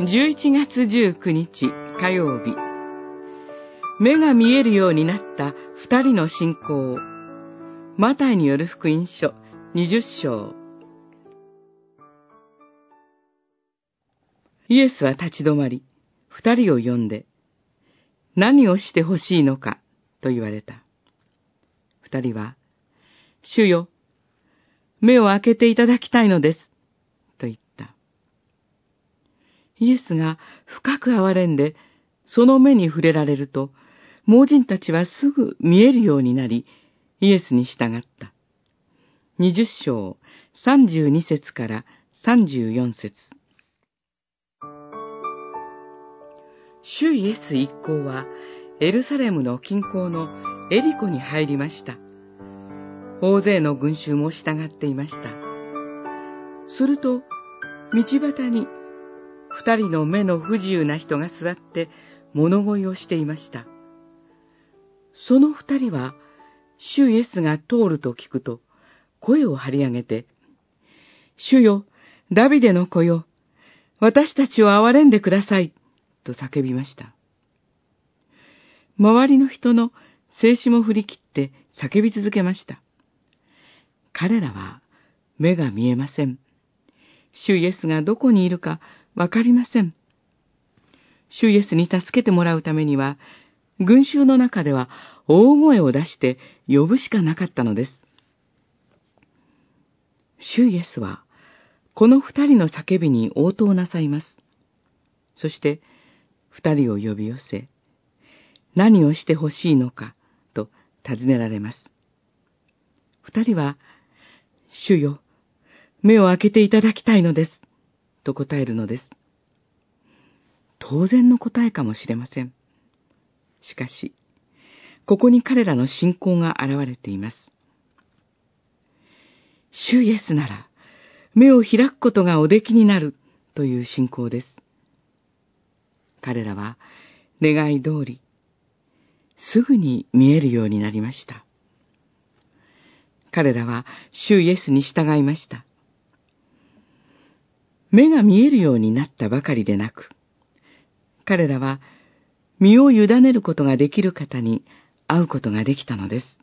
11月19日火曜日、目が見えるようになった二人の信仰。マタイによる福音書20章。イエスは立ち止まり、二人を呼んで、何をしてほしいのかと言われた。二人は、主よ、目を開けていただきたいのですと言った。イエスが深く憐れんで、その目に触れられると、盲人たちはすぐ見えるようになり、イエスに従った。20章32節から34節。主イエス一行は、エルサレムの近郊のエリコに入りました。大勢の群衆も従っていました。すると、道端に二人の目の不自由な人が座って、物乞いをしていました。その二人は、主イエスが通ると聞くと、声を張り上げて、主よ、ダビデの子よ、私たちを憐れんでください、と叫びました。周りの人の制止も振り切って叫び続けました。彼らは目が見えません。主イエスがどこにいるかわかりません。主イエスに助けてもらうためには、群衆の中では大声を出して呼ぶしかなかったのです。主イエスは、この二人の叫びに応答なさいます。そして、二人を呼び寄せ、何をしてほしいのか、と尋ねられます。二人は、主よ、目を開けていただきたいのです、と答えるのです。当然の答えかもしれません。しかし、ここに彼らの信仰が現れています。主イエスなら、目を開くことがおできになるという信仰です。彼らは、願い通り、すぐに見えるようになりました。彼らは、主イエスに従いました。目が見えるようになったばかりでなく、彼らは身を委ねることができる方に会うことができたのです。